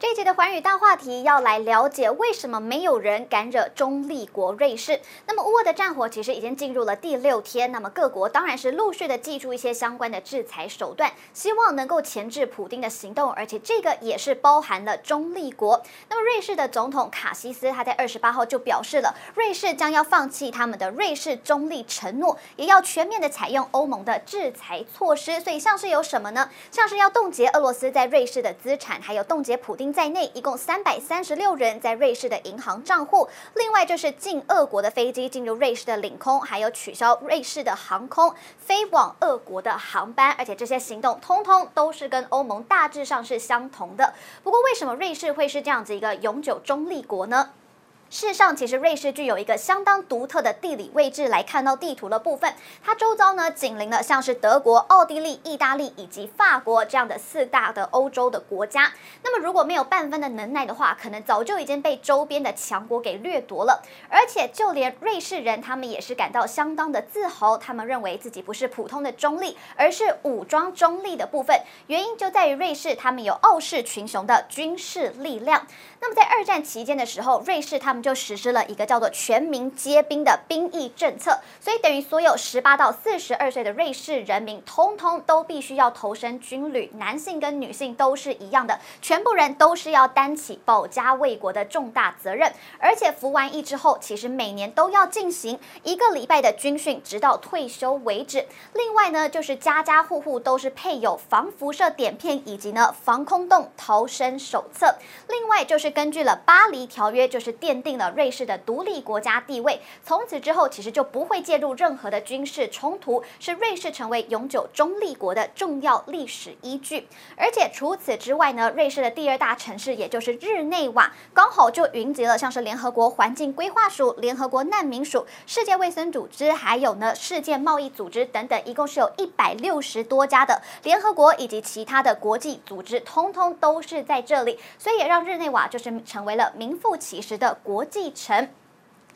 这一节的寰宇大话题要来了解为什么没有人敢惹中立国瑞士。那么乌俄的战火其实已经进入了第6天，那么各国当然是陆续的祭出一些相关的制裁手段，希望能够钳制普丁的行动，而且这个也是包含了中立国。那么瑞士的总统卡西斯他在28号就表示了，瑞士将要放弃他们的瑞士中立承诺，也要全面的采用欧盟的制裁措施。所以像是有什么呢？像是要冻结俄罗斯在瑞士的资产，还有冻结普丁在内一共336人在瑞士的银行账户，另外就是禁俄国的飞机进入瑞士的领空，还有取消瑞士的航空飞往俄国的航班，而且这些行动通通都是跟欧盟大致上是相同的。不过为什么瑞士会是这样子一个永久中立国呢？事实上，其实瑞士具有一个相当独特的地理位置。来看到地图的部分，它周遭呢紧邻了像是德国、奥地利、意大利以及法国这样的4大的欧洲的国家。那么如果没有半分的能耐的话，可能早就已经被周边的强国给掠夺了。而且就连瑞士人他们也是感到相当的自豪，他们认为自己不是普通的中立，而是武装中立的部分。原因就在于瑞士他们有傲视群雄的军事力量。那么在2战期间的时候，瑞士他们就实施了一个叫做全民皆兵的兵役政策，所以等于所有18到42岁的瑞士人民通通都必须要投身军旅，男性跟女性都是一样的，全部人都是要担起保家卫国的重大责任。而且服完役之后，其实每年都要进行1个礼拜的军训，直到退休为止。另外呢，就是家家户户都是配有防辐射碘片以及呢防空洞逃生手册。另外就是根据了巴黎条约，就是奠定了瑞士的独立国家地位，从此之后其实就不会介入任何的军事冲突，是瑞士成为永久中立国的重要历史依据。而且除此之外呢，瑞士的第2大城市也就是日内瓦，刚好就云集了像是联合国环境规划署、联合国难民署、世界卫生组织，还有呢世界贸易组织等等，一共是有160多家的联合国以及其他的国际组织，通通都是在这里，所以也让日内瓦就是成为了名副其实的国际城。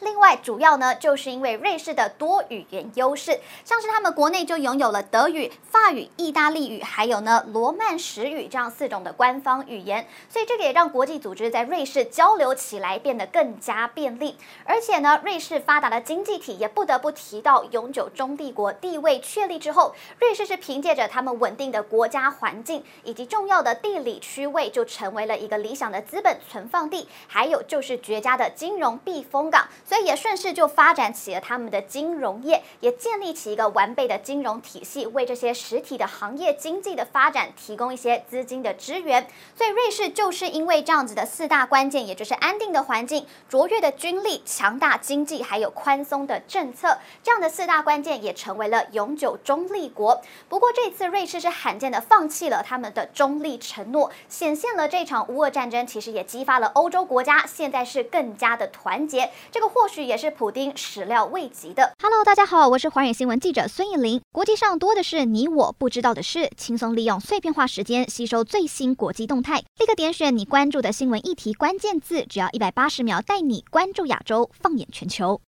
另外主要呢就是因为瑞士的多语言优势，像是他们国内就拥有了德语、法语、意大利语，还有呢罗曼史语这样4种的官方语言，所以这个也让国际组织在瑞士交流起来变得更加便利。而且呢，瑞士发达的经济体也不得不提到永久中立国地位确立之后，瑞士是凭借着他们稳定的国家环境以及重要的地理区位，就成为了一个理想的资本存放地，还有就是绝佳的金融避风港，所以也顺势就发展起了他们的金融业，也建立起一个完备的金融体系，为这些实体的行业经济的发展提供一些资金的支援。所以瑞士就是因为这样子的4大关键，也就是安定的环境、卓越的军力、强大经济，还有宽松的政策，这样的4大关键也成为了永久中立国。不过这次瑞士是罕见的放弃了他们的中立承诺，显现了这场乌俄战争其实也激发了欧洲国家现在是更加的团结，这个或许也是普丁始料未及的。 Hello， 大家好，我是寰宇新闻记者孙以琳。国际上多的是你我不知道的事，轻松利用碎片化时间吸收最新国际动态，立刻点选你关注的新闻议题关键字，只要180秒带你关注亚洲，放眼全球。